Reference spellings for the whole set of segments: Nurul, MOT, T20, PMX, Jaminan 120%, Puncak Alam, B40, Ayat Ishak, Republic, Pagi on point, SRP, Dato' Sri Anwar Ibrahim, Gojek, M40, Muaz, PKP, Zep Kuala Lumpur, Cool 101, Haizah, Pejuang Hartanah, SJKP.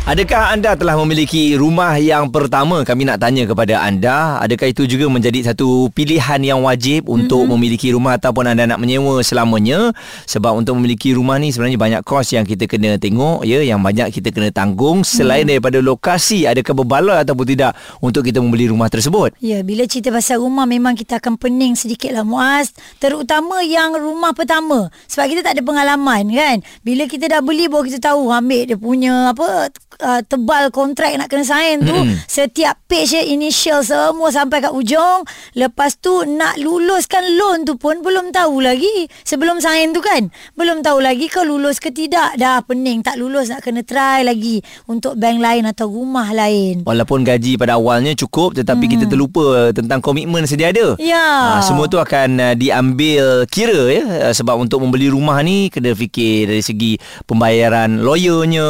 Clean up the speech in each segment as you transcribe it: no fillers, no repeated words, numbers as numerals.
Adakah anda telah memiliki rumah yang pertama? Kami nak tanya kepada anda, adakah itu juga menjadi satu pilihan yang wajib untuk memiliki rumah ataupun anda nak menyewa selamanya? Sebab untuk memiliki rumah ni sebenarnya banyak kos yang kita kena tengok, ya, yang banyak kita kena tanggung. Selain daripada lokasi, adakah berbaloi ataupun tidak untuk kita membeli rumah tersebut? Ya, bila cerita pasal rumah memang kita akan pening sedikit lah, Muaz. Terutama yang rumah pertama, sebab kita tak ada pengalaman kan. Bila kita dah beli baru kita tahu ambil dia punya apa, tebal kontrak nak kena sign tu, setiap page initial semua sampai kat ujung. Lepas tu nak luluskan loan tu pun belum tahu lagi sebelum sign tu kan, belum tahu lagi kau lulus ke tidak. Dah pening, tak lulus nak kena try lagi untuk bank lain atau rumah lain. Walaupun gaji pada awalnya cukup, tetapi kita terlupa tentang komitmen sedia ada. Ya, semua tu akan diambil kira, ya. Sebab untuk membeli rumah ni kena fikir dari segi pembayaran lawyernya,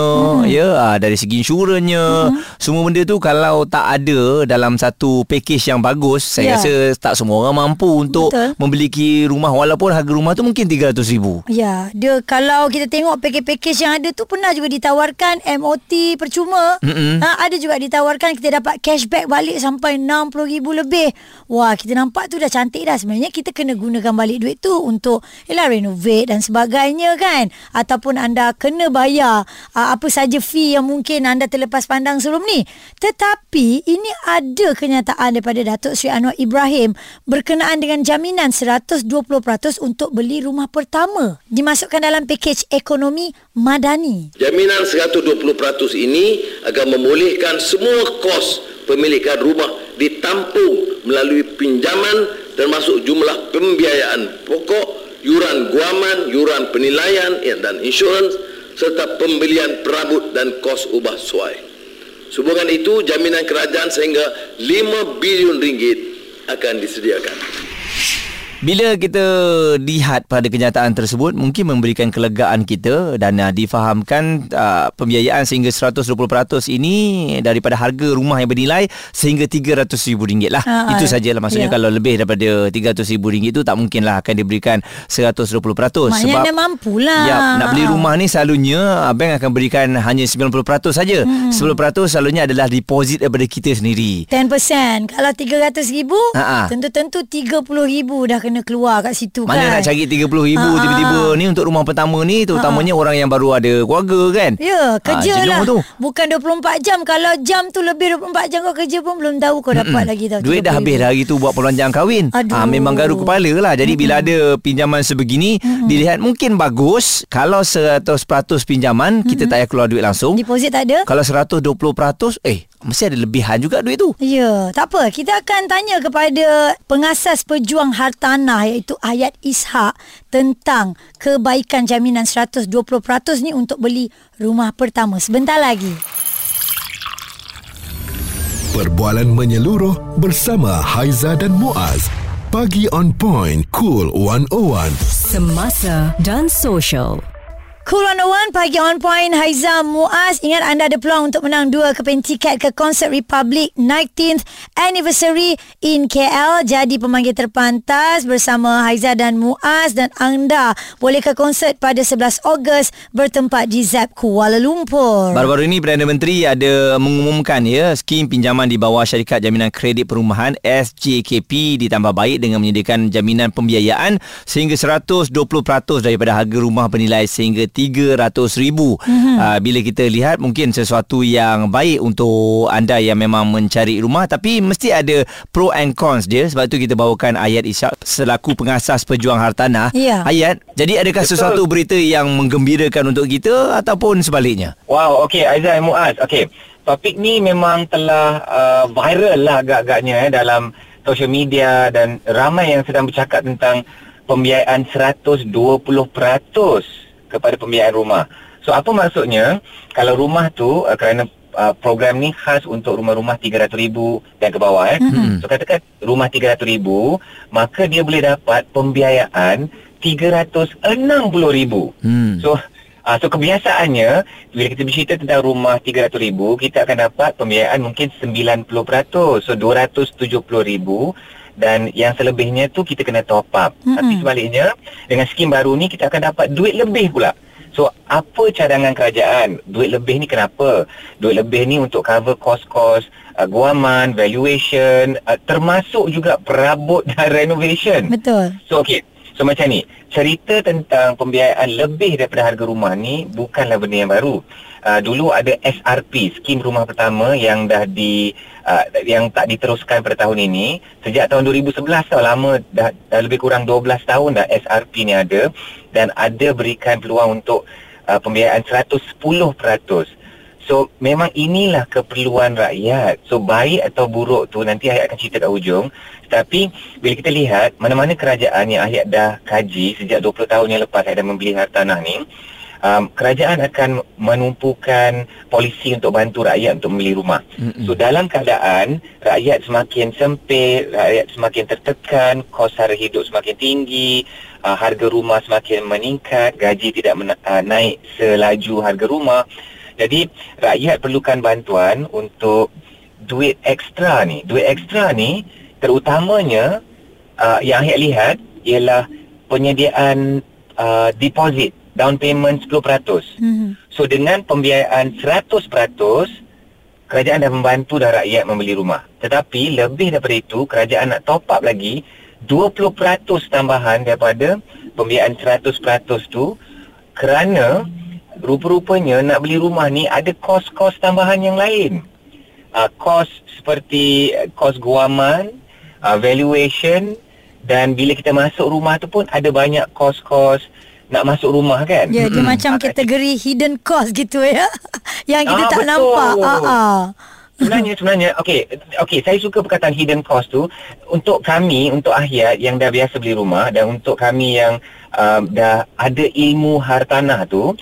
ya, dari segi insurannya, semua benda tu kalau tak ada dalam satu package yang bagus, saya rasa tak semua orang mampu untuk memiliki rumah walaupun harga rumah tu mungkin RM300,000. Ya, dia kalau kita tengok package-package yang ada tu, pernah juga ditawarkan MOT percuma. Ada juga ditawarkan kita dapat cashback balik sampai RM60,000 lebih. Wah, kita nampak tu dah cantik dah. Sebenarnya kita kena gunakan balik duit tu untuk renovate dan sebagainya kan, ataupun anda kena bayar apa saja fee yang mungkin anda terlepas pandang sebelum ni. Tetapi ini ada kenyataan daripada Dato' Sri Anwar Ibrahim berkenaan dengan jaminan 120% untuk beli rumah pertama dimasukkan dalam pakej ekonomi madani. Jaminan 120% ini akan membolehkan semua kos pemilikan rumah ditampung melalui pinjaman, termasuk jumlah pembiayaan pokok, yuran guaman, yuran penilaian dan insurans, serta pembelian perabot dan kos ubah suai. Sehubungan itu, jaminan kerajaan sehingga RM5 bilion akan disediakan. Bila kita lihat pada kenyataan tersebut, mungkin memberikan kelegaan kita dan difahamkan pembiayaan sehingga 120% ini daripada harga rumah yang bernilai sehingga RM300,000 lah. Itu sajalah maksudnya. Kalau lebih daripada RM300,000 tu tak mungkinlah akan diberikan 120%. Maknanya sebab anda mampulah. Ya, nak beli rumah ni selalunya bank akan berikan hanya 90% saja. 10% selalunya adalah deposit daripada kita sendiri. 10%. Kalau RM300,000, tentu-tentu RM30,000 dah kena keluar kat situ. Mana kan, mana nak cari RM30,000 tiba-tiba ni untuk rumah pertama ni, terutamanya orang yang baru ada keluarga kan. Ya, kerja lah tu. Bukan 24 jam. Kalau jam tu lebih 24 jam kau kerja pun belum tahu kau dapat lagi tau. Duit dah habis dah hari tu buat perlanjaan kahwin. Memang garuk kepala lah. Jadi bila ada pinjaman sebegini, dilihat mungkin bagus. Kalau 100% pinjaman, kita tak payah keluar duit langsung. Deposit tak ada. Kalau 120%, mesti ada lebihan juga duit tu. Ya, tak apa. Kita akan tanya kepada pengasas Pejuang Hartanah, iaitu Ayat Ishak, tentang kebaikan jaminan 120% ni untuk beli rumah pertama. Sebentar lagi. Perbualan menyeluruh bersama Haizah dan Muaz. Pagi on point, Cool 101. Semasa dan sosial. Cool 101, Pagi on point, Haizah, Muaz. Ingat anda ada peluang untuk menang 2 keping tiket ke konsert Republic 19th Anniversary in KL. Jadi pemanggil terpantas bersama Haizah dan Muaz, dan anda boleh ke konsert pada 11 Ogos bertempat di Zep Kuala Lumpur. Baru-baru ini Perdana Menteri ada mengumumkan, ya, skim pinjaman di bawah syarikat jaminan kredit perumahan SJKP ditambah baik dengan menyediakan jaminan pembiayaan sehingga 120% daripada harga rumah bernilai sehingga RM300,000. Bila kita lihat, mungkin sesuatu yang baik untuk anda yang memang mencari rumah, tapi mesti ada pro and cons dia. Sebab tu kita bawakan Ayat Ishak selaku pengasas Pejuang Hartanah. Ayat, jadi adakah sesuatu berita yang menggembirakan untuk kita ataupun sebaliknya? Wow, okey Aizah, Muaz, okey, topik ni memang telah viral lah agak-agaknya dalam social media, dan ramai yang sedang bercakap tentang pembiayaan 120% kepada pembiayaan rumah. So apa maksudnya? Kalau rumah tu kerana program ni khas untuk rumah-rumah RM300,000 dan ke bawah, so katakan rumah RM300,000, maka dia boleh dapat pembiayaan RM360,000. So kebiasaannya bila kita bercerita tentang rumah RM300,000, kita akan dapat pembiayaan mungkin 90%, so RM270,000. dan yang selebihnya tu kita kena top up. Tapi sebaliknya, dengan skim baru ni kita akan dapat duit lebih pula. So apa cadangan kerajaan? Duit lebih ni kenapa? Duit lebih ni untuk cover kos-kos guaman, valuation, termasuk juga perabot dan renovation. Betul. So okey, so macam ni, cerita tentang pembiayaan lebih daripada harga rumah ni bukanlah benda yang baru. Dulu ada SRP, skim rumah pertama yang dah yang tak diteruskan pada tahun ini. Sejak tahun 2011 dah lama, dah lebih kurang 12 tahun dah SRP ni ada, dan ada berikan peluang untuk pembiayaan 110%. So memang inilah keperluan rakyat. So baik atau buruk tu nanti Ayat akan cerita kat ujung. Tapi bila kita lihat mana-mana kerajaan yang Ayat dah kaji sejak 20 tahun yang lepas Ayat dah membeli hartanah ni, kerajaan akan menumpukan polisi untuk bantu rakyat untuk membeli rumah. So dalam keadaan rakyat semakin sempit, rakyat semakin tertekan, kos sara hidup semakin tinggi, harga rumah semakin meningkat, gaji tidak naik selaju harga rumah. Jadi rakyat perlukan bantuan untuk duit ekstra ni. Duit ekstra ni terutamanya yang Ayat lihat ialah penyediaan deposit, down payment 10%. So dengan pembiayaan 100%, kerajaan dah membantu dah rakyat membeli rumah. Tetapi lebih daripada itu, kerajaan nak top up lagi 20% tambahan daripada pembiayaan 100% tu, kerana rupa-rupanya nak beli rumah ni ada kos-kos tambahan yang lain. Kos seperti kos guaman, valuation, dan bila kita masuk rumah tu pun ada banyak kos-kos nak masuk rumah kan. Ya, dia macam kategori hidden cost gitu ya. Yang kita tak betul nampak. Sebenarnya okey, saya suka perkataan hidden cost tu. Untuk kami, untuk Ayat yang dah biasa beli rumah, dan untuk kami yang dah ada ilmu hartanah tu,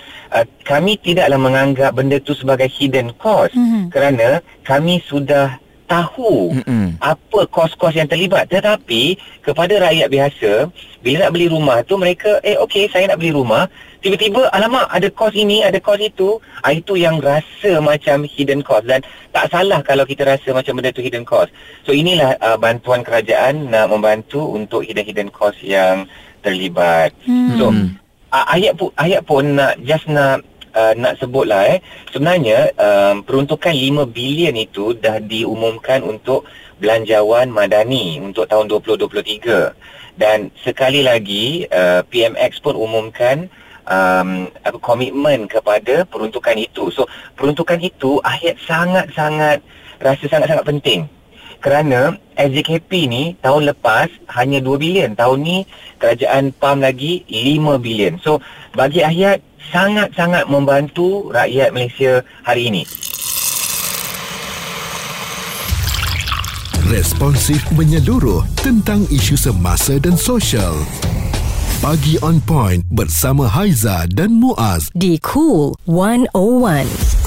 kami tidaklah menganggap benda tu sebagai hidden cost, kerana kami sudah tahu apa kos-kos yang terlibat. Tetapi kepada rakyat biasa, bila nak beli rumah tu, mereka okey, saya nak beli rumah, tiba-tiba alamak, ada kos ini, ada kos itu. Itu yang rasa macam hidden cost, dan tak salah kalau kita rasa macam benda tu hidden cost. So inilah bantuan kerajaan nak membantu untuk hidden cost yang terlibat. So Ayat pun nak sebutlah sebenarnya peruntukan 5 bilion itu dah diumumkan untuk belanjawan madani untuk tahun 2023, dan sekali lagi PMX pun umumkan komitmen kepada peruntukan itu. So peruntukan itu Ayat sangat-sangat rasa sangat-sangat penting, kerana SJKP ni tahun lepas hanya 2 bilion, tahun ni kerajaan PAM lagi 5 bilion. So bagi Ayat sangat-sangat membantu rakyat Malaysia hari ini. Responsif menyeluruh tentang isu semasa dan sosial. Pagi on point bersama Haizah dan Muaz di Cool 101.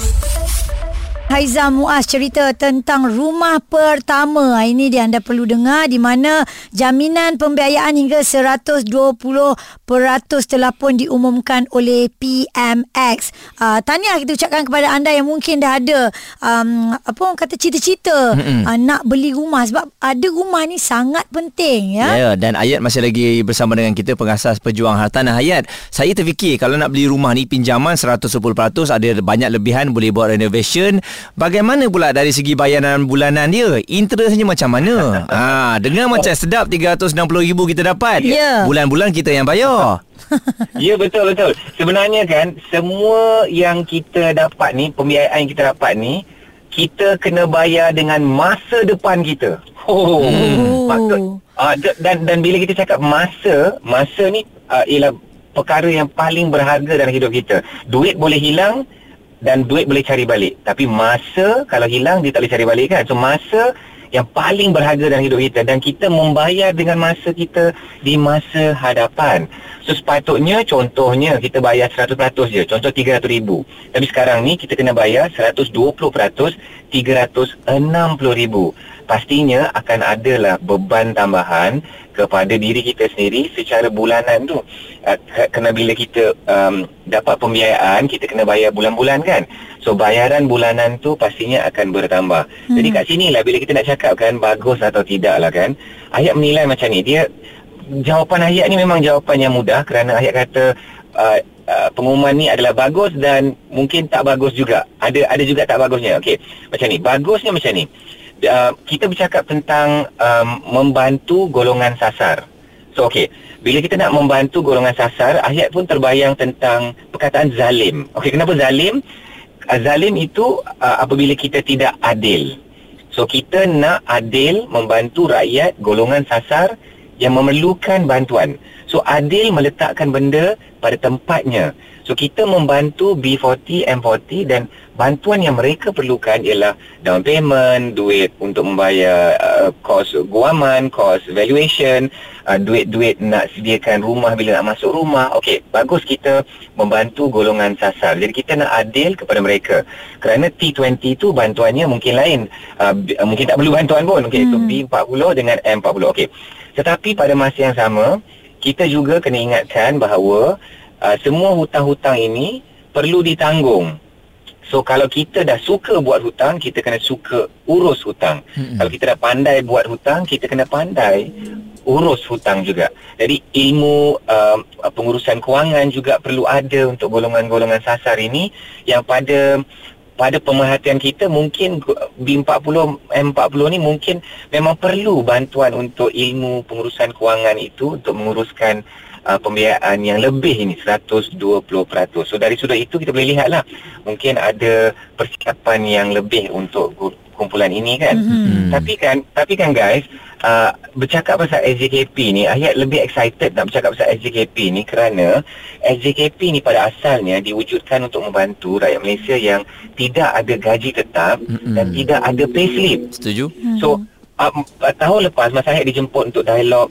Haizah, Muaz, cerita tentang rumah pertama. Ini dia, anda perlu dengar, di mana jaminan pembiayaan hingga 120% telah pun diumumkan oleh PMX. Tahniah kita ucapkan kepada anda yang mungkin dah ada cita-cita nak beli rumah, sebab ada rumah ni sangat penting ya. Ya, dan Ayat masih lagi bersama dengan kita, pengasas Pejuang Hartanah. Ayat, saya terfikir kalau nak beli rumah ni pinjaman 110%, ada banyak lebihan boleh buat renovation. Bagaimana pula dari segi bayaran bulanan dia? Interestnya macam mana? Dengar macam sedap RM360,000 kita dapat. Yeah. Bulan-bulan kita yang bayar. Ya, betul-betul. Sebenarnya kan, semua yang kita dapat ni, pembiayaan yang kita dapat ni, kita kena bayar dengan masa depan kita. Maksud, dan bila kita cakap masa ni ialah perkara yang paling berharga dalam hidup kita. Duit boleh hilang dan duit boleh cari balik, tapi masa kalau hilang dia tak boleh cari balik kan. So masa yang paling berharga dalam hidup kita, dan kita membayar dengan masa kita di masa hadapan. So sepatutnya contohnya kita bayar 100% je, contoh RM300,000, tapi sekarang ni kita kena bayar 120%, RM360,000. pastinya akan adalah beban tambahan kepada diri kita sendiri secara bulanan tu. Kena bila kita dapat pembiayaan, kita kena bayar bulan-bulan kan. So bayaran bulanan tu pastinya akan bertambah. Jadi kat sinilah bila kita nak cakap kan bagus atau tidak lah kan. Ayat menilai macam ni. Dia jawapan ayat ni memang jawapan yang mudah kerana ayat kata pengumuman ni adalah bagus dan mungkin tak bagus juga. Ada juga tak bagusnya. Okey, macam ni. Bagusnya macam ni. Kita bercakap tentang membantu golongan sasar. So okey, bila kita nak membantu golongan sasar, ayat pun terbayang tentang perkataan zalim. Okey, kenapa zalim? Zalim itu apabila kita tidak adil. So kita nak adil membantu rakyat golongan sasar yang memerlukan bantuan. So adil meletakkan benda pada tempatnya. So kita membantu B40, M40 dan bantuan yang mereka perlukan ialah down payment, duit untuk membayar kos guaman, kos valuation, duit-duit nak sediakan rumah bila nak masuk rumah. Okey, bagus kita membantu golongan sasar. Jadi kita nak adil kepada mereka. Kerana T20 tu bantuannya mungkin lain. Mungkin tak perlu bantuan pun. Okey, so B40 dengan M40. Okey. Tetapi pada masa yang sama, kita juga kena ingatkan bahawa semua hutang-hutang ini perlu ditanggung. So kalau kita dah suka buat hutang, kita kena suka urus hutang. Kalau kita dah pandai buat hutang, kita kena pandai urus hutang juga. Jadi ilmu pengurusan kewangan juga perlu ada untuk golongan-golongan sasar ini yang pada pemerhatian kita mungkin B40, M40 ni mungkin memang perlu bantuan untuk ilmu pengurusan kewangan itu untuk menguruskan pembiayaan yang lebih ini 120%. So dari sudut itu kita boleh lihatlah mungkin ada persiapan yang lebih untuk kumpulan ini kan. Tapi kan guys, bercakap pasal SJKP ni, ayat lebih excited nak bercakap pasal SJKP ni kerana SJKP ni pada asalnya diwujudkan untuk membantu rakyat Malaysia yang tidak ada gaji tetap dan tidak ada payslip. Setuju? So tahun lepas masa Ayat dijemput untuk dialog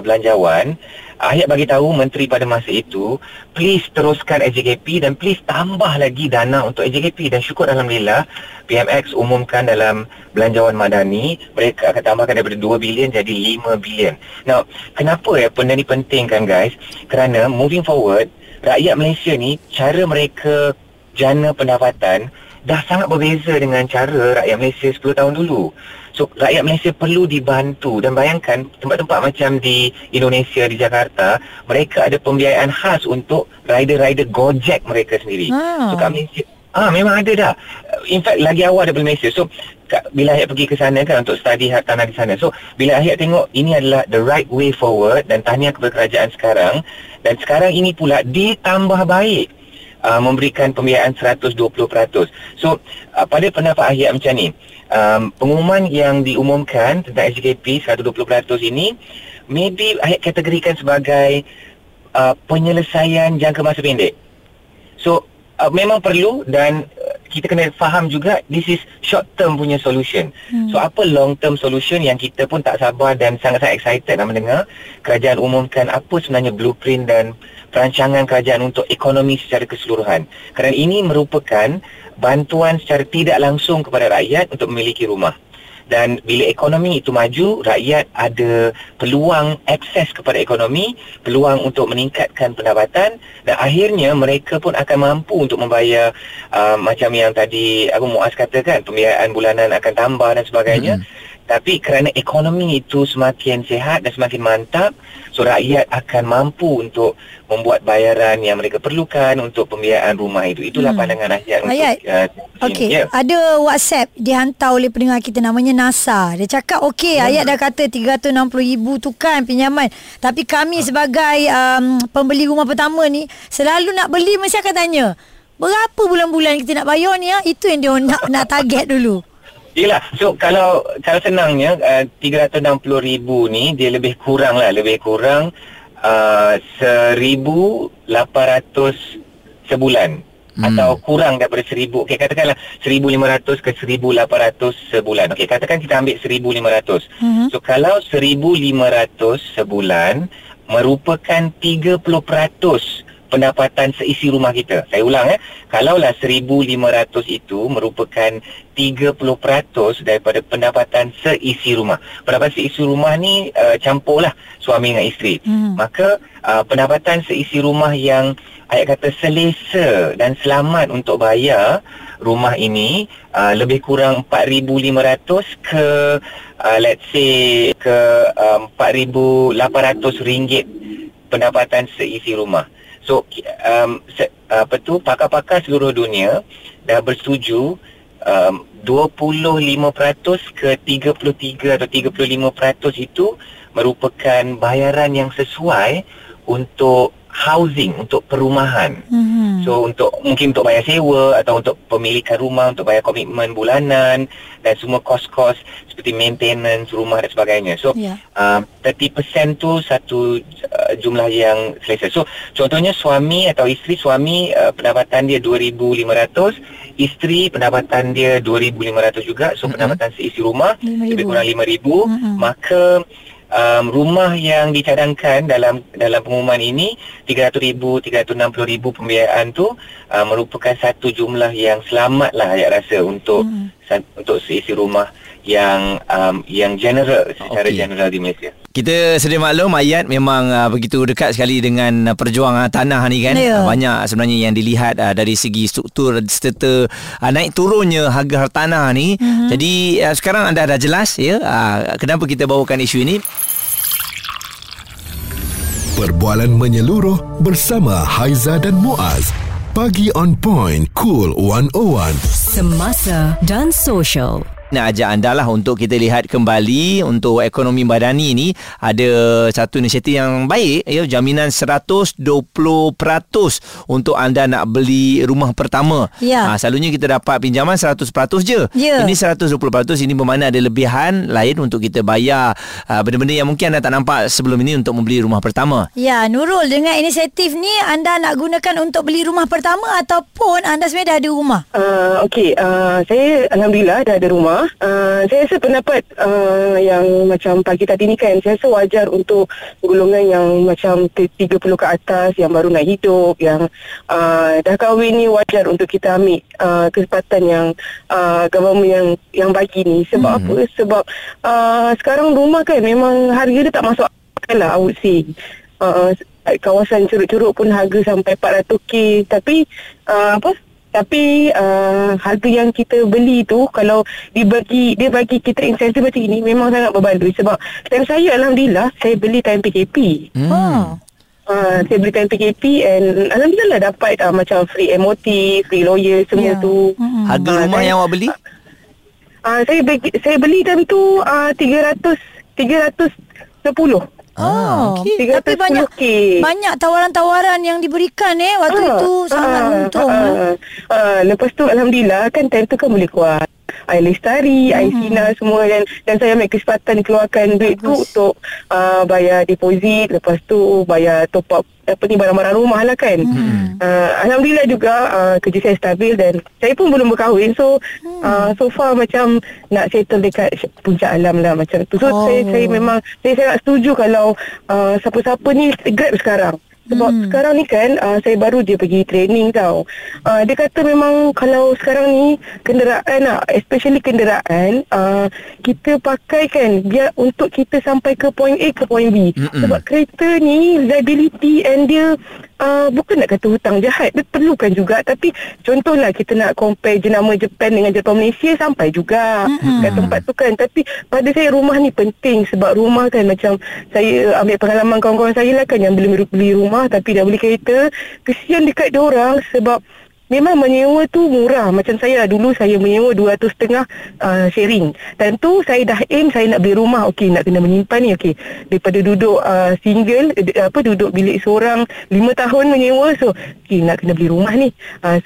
belanjawan, Ayat bagi tahu menteri pada masa itu, please teruskan SJKP dan please tambah lagi dana untuk SJKP. Dan syukur alhamdulillah PMX umumkan dalam belanjawan madani, mereka akan tambahkan daripada 2 bilion jadi 5 bilion. Now, kenapa benda ni penting kan guys? Kerana moving forward, rakyat Malaysia ni cara mereka jana pendapatan dah sangat berbeza dengan cara rakyat Malaysia 10 tahun dulu. So rakyat Malaysia perlu dibantu. Dan bayangkan tempat-tempat macam di Indonesia, di Jakarta, mereka ada pembiayaan khas untuk rider-rider Gojek mereka sendiri. So kat Malaysia memang ada dah. In fact lagi awal daripada Malaysia. So bila Ayat pergi ke sana kan untuk study hartanah di sana, so bila Ayat tengok ini adalah the right way forward dan tahniah kepada kerajaan sekarang. Dan sekarang ini pula ditambah baik, memberikan pembiayaan 120%. So pada pendapat Ayat macam ni, pengumuman yang diumumkan tentang SJKP 120% ini maybe Ayat kategorikan sebagai penyelesaian jangka masa pendek. So memang perlu dan kita kena faham juga this is short term punya solution. So apa long term solution yang kita pun tak sabar dan sangat-sangat excited nak mendengar kerajaan umumkan apa sebenarnya blueprint dan perancangan kerajaan untuk ekonomi secara keseluruhan. Kerana ini merupakan bantuan secara tidak langsung kepada rakyat untuk memiliki rumah. Dan bila ekonomi itu maju, rakyat ada peluang akses kepada ekonomi, peluang untuk meningkatkan pendapatan dan akhirnya mereka pun akan mampu untuk membayar macam yang tadi aku Muaz katakan, pembiayaan bulanan akan tambah dan sebagainya. Tapi kerana ekonomi itu semakin sihat dan semakin mantap, so rakyat akan mampu untuk membuat bayaran yang mereka perlukan untuk pembiayaan rumah itu. Itulah pandangan rakyat. Ayat, okey, ada WhatsApp dihantar oleh pendengar kita namanya Nasa. Dia cakap, okey, Ayat dah kata 360,000 tu kan pinjaman. Tapi kami sebagai pembeli rumah pertama ni, selalu nak beli mesti akan tanya, berapa bulan-bulan kita nak bayar ni? Itu yang dia nak target dulu. Yelah, so kalau senangnya 360,000 ni dia lebih kurang 1,800 sebulan atau kurang daripada 1,000. Okey, katakanlah 1,500 ke 1,800 sebulan. Okey, katakan kita ambil 1,500. So kalau 1,500 sebulan merupakan 30% pendapatan seisi rumah kita. Saya ulang, kalaulah 1,500 itu merupakan 30% daripada pendapatan seisi rumah. Pendapatan seisi rumah ni campurlah suami dengan isteri. Maka pendapatan seisi rumah yang ayat kata selesa dan selamat untuk bayar rumah ini lebih kurang 4,500 ke let's say ke 4,800 ringgit pendapatan seisi rumah. So apa tu, pakar-pakar seluruh dunia dah bersetuju 25% ke 33 atau 35% itu merupakan bayaran yang sesuai untuk housing, untuk perumahan. So untuk mungkin untuk bayar sewa atau untuk pemilikan rumah, untuk bayar komitmen bulanan dan semua kos-kos seperti maintenance rumah dan sebagainya. So 30% tu satu jumlah yang selesa. So contohnya suami atau isteri, suami pendapatan dia 2,500, isteri pendapatan dia 2,500 juga. So pendapatan seisi rumah lebih kurang 5,000. Maka rumah yang dicadangkan dalam pengumuman ini 300,000-360,000 pembiayaan tu merupakan satu jumlah yang selamat lah ayat rasa untuk untuk seisi rumah yang general, secara general di Malaysia. Kita sedia maklum ayat memang begitu dekat sekali dengan perjuangan tanah ni kan. Banyak sebenarnya yang dilihat dari segi struktur serta naik turunnya harga hartanah ni. Jadi sekarang anda dah jelas ya kenapa kita bawakan isu ini. Perbualan menyeluruh bersama Haizah dan Muaz. Pagi on point Cool 101. Semasa dan sosial. Nak ajak anda lah untuk kita lihat kembali untuk ekonomi badani ni ada satu inisiatif yang baik ya, jaminan 120% untuk anda nak beli rumah pertama. Selalunya kita dapat pinjaman 100% je. Ini 120%, ini bermakna ada lebihan lain untuk kita bayar benda-benda yang mungkin anda tak nampak sebelum ini untuk membeli rumah pertama. Ya, Nurul, dengan inisiatif ni anda nak gunakan untuk beli rumah pertama ataupun anda sebenarnya dah ada rumah? Saya alhamdulillah dah ada rumah. Saya rasa pendapat yang macam pagi tadi ni kan, saya rasa wajar untuk golongan yang macam 30 ke atas, yang baru nak hidup, yang dah kahwin ni, wajar untuk kita ambil kesempatan yang government yang bagi ni. Sebab apa? Sebab sekarang rumah kan memang harga dia tak masuk akal lah, I would say. Kawasan Curut-Curut pun harga sampai 400k, tapi harga yang kita beli tu kalau dia bagi kita insentif macam ini memang sangat berbaloi. Sebab time saya alhamdulillah saya beli time PKP. Saya beli time PKP and alhamdulillah lah dapat macam free MOT, free lawyer semua tu. Harga rumah yang awak beli? Saya beli time tu 310. Tapi banyak tawaran-tawaran yang diberikan waktu itu sangat untung. Lepas tu alhamdulillah kan time tu kan boleh keluar air lestari, air Sina semua, dan saya ambil kesempatan keluarkan duit tu untuk bayar deposit, lepas tu bayar top up barang-barang rumah lah kan. Alhamdulillah juga kerja saya stabil dan saya pun belum berkahwin, so far macam nak settle dekat Puncak Alam lah macam tu. So saya memang saya sangat setuju kalau siapa-siapa ni grab sekarang. Sebab sekarang ni kan saya baru je pergi training tau. Dia kata memang kalau sekarang ni kenderaan especially kenderaan kita pakai kan biar untuk kita sampai ke point A ke point B. Sebab kereta ni liability and dia bukan nak kata hutang jahat, dia perlukan juga. Tapi contohlah kita nak compare jenama Jepun dengan Jepun Malaysia, sampai juga kat tempat tu kan. Tapi pada saya rumah ni penting. Sebab rumah kan macam saya ambil pengalaman kawan-kawan saya lah kan yang belum beli rumah tapi dah beli kereta. Kesian dekat diorang sebab memang menyewa tu murah. Macam saya dulu saya menyewa 200.5 sharing. Time tu saya dah aim saya nak beli rumah. Okey, nak kena menyimpan ni. Okey, daripada duduk single duduk bilik seorang 5 tahun menyewa, so okey nak kena beli rumah ni.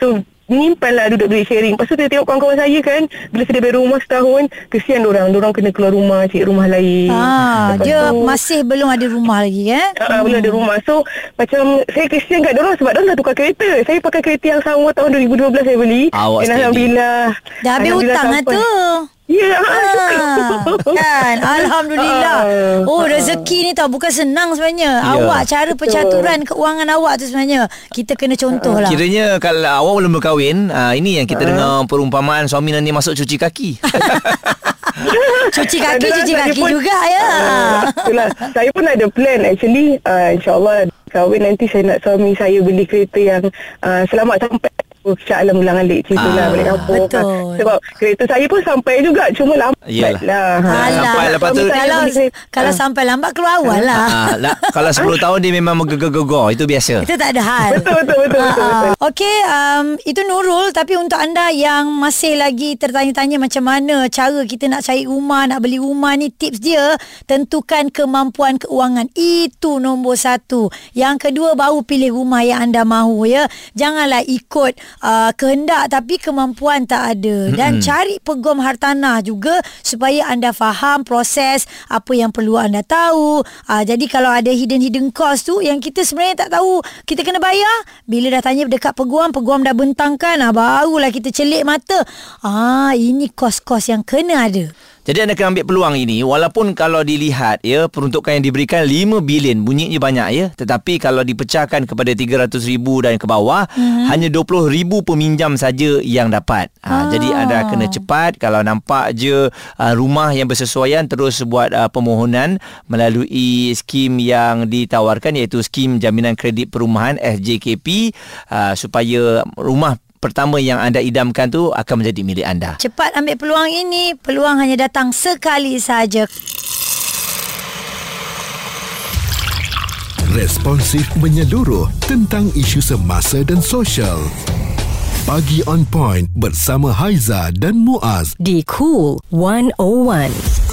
So menyimpanlah duduk bilik sharing. Lepas tu saya tengok kawan-kawan saya kan bila saya beli rumah setahun, kesian diorang kena keluar rumah, cari rumah lain. Dia tu masih belum ada rumah lagi belum ada rumah. So macam saya kesian kat diorang sebab diorang dah tukar kereta. Saya pakai kereta yang sama tahun 2012 saya beli. Alhamdulillah dah habis hutang lah tu. Ya. Kan. Alhamdulillah. Oh, rezeki ni tau bukan senang sebenarnya. Ya. Awak cara percaturan keuangan awak tu sebenarnya kita kena contoh lah. Kiranya kalau awak belum berkahwin, ini yang kita dengar perumpamaan suami nanti masuk cuci kaki. Cuci kaki, cuci kaki pun, juga ya. Itulah. Saya pun ada plan actually. InsyaAllah kahwin nanti saya nak suami saya beli kereta yang selamat sampai Puncak Alam ulang alik ceritalah balik kampung. Betul. Sebab kereta saya pun sampai juga, cuma lambat. Yalah. Sampai lepas tu kalau sampai lambat keluar awal lah. Kalau 10 tahun dia memang megegor, itu biasa. Itu tak ada hal. Betul. Okey, itu Nurul, tapi untuk anda yang masih lagi tertanya-tanya macam mana cara kita nak cari rumah, nak beli rumah ni, tips dia tentukan kemampuan keuangan. Itu nombor satu. Yang kedua baru pilih rumah yang anda mahu ya. Janganlah ikut kehendak tapi kemampuan tak ada. Dan cari peguam hartanah juga supaya anda faham proses apa yang perlu anda tahu. Jadi kalau ada hidden cost tu yang kita sebenarnya tak tahu kita kena bayar, bila dah tanya dekat peguam dah bentangkan, barulah kita celik mata. Ini kos-kos yang kena ada. Jadi anda kena ambil peluang ini. Walaupun kalau dilihat ya, peruntukan yang diberikan 5 bilion bunyinya banyak ya, tetapi kalau dipecahkan kepada 300,000 dan ke bawah, hanya 20,000 peminjam saja yang dapat. Jadi anda kena cepat. Kalau nampak je rumah yang bersesuaian, terus buat permohonan melalui skim yang ditawarkan, iaitu skim jaminan kredit perumahan SJKP, supaya rumah pertama yang anda idamkan tu akan menjadi milik anda. Cepat ambil peluang ini. Peluang hanya datang sekali sahaja. Responsif menyeluruh tentang isu semasa dan sosial. Pagi on point bersama Haizah dan Muaz di Cool 101.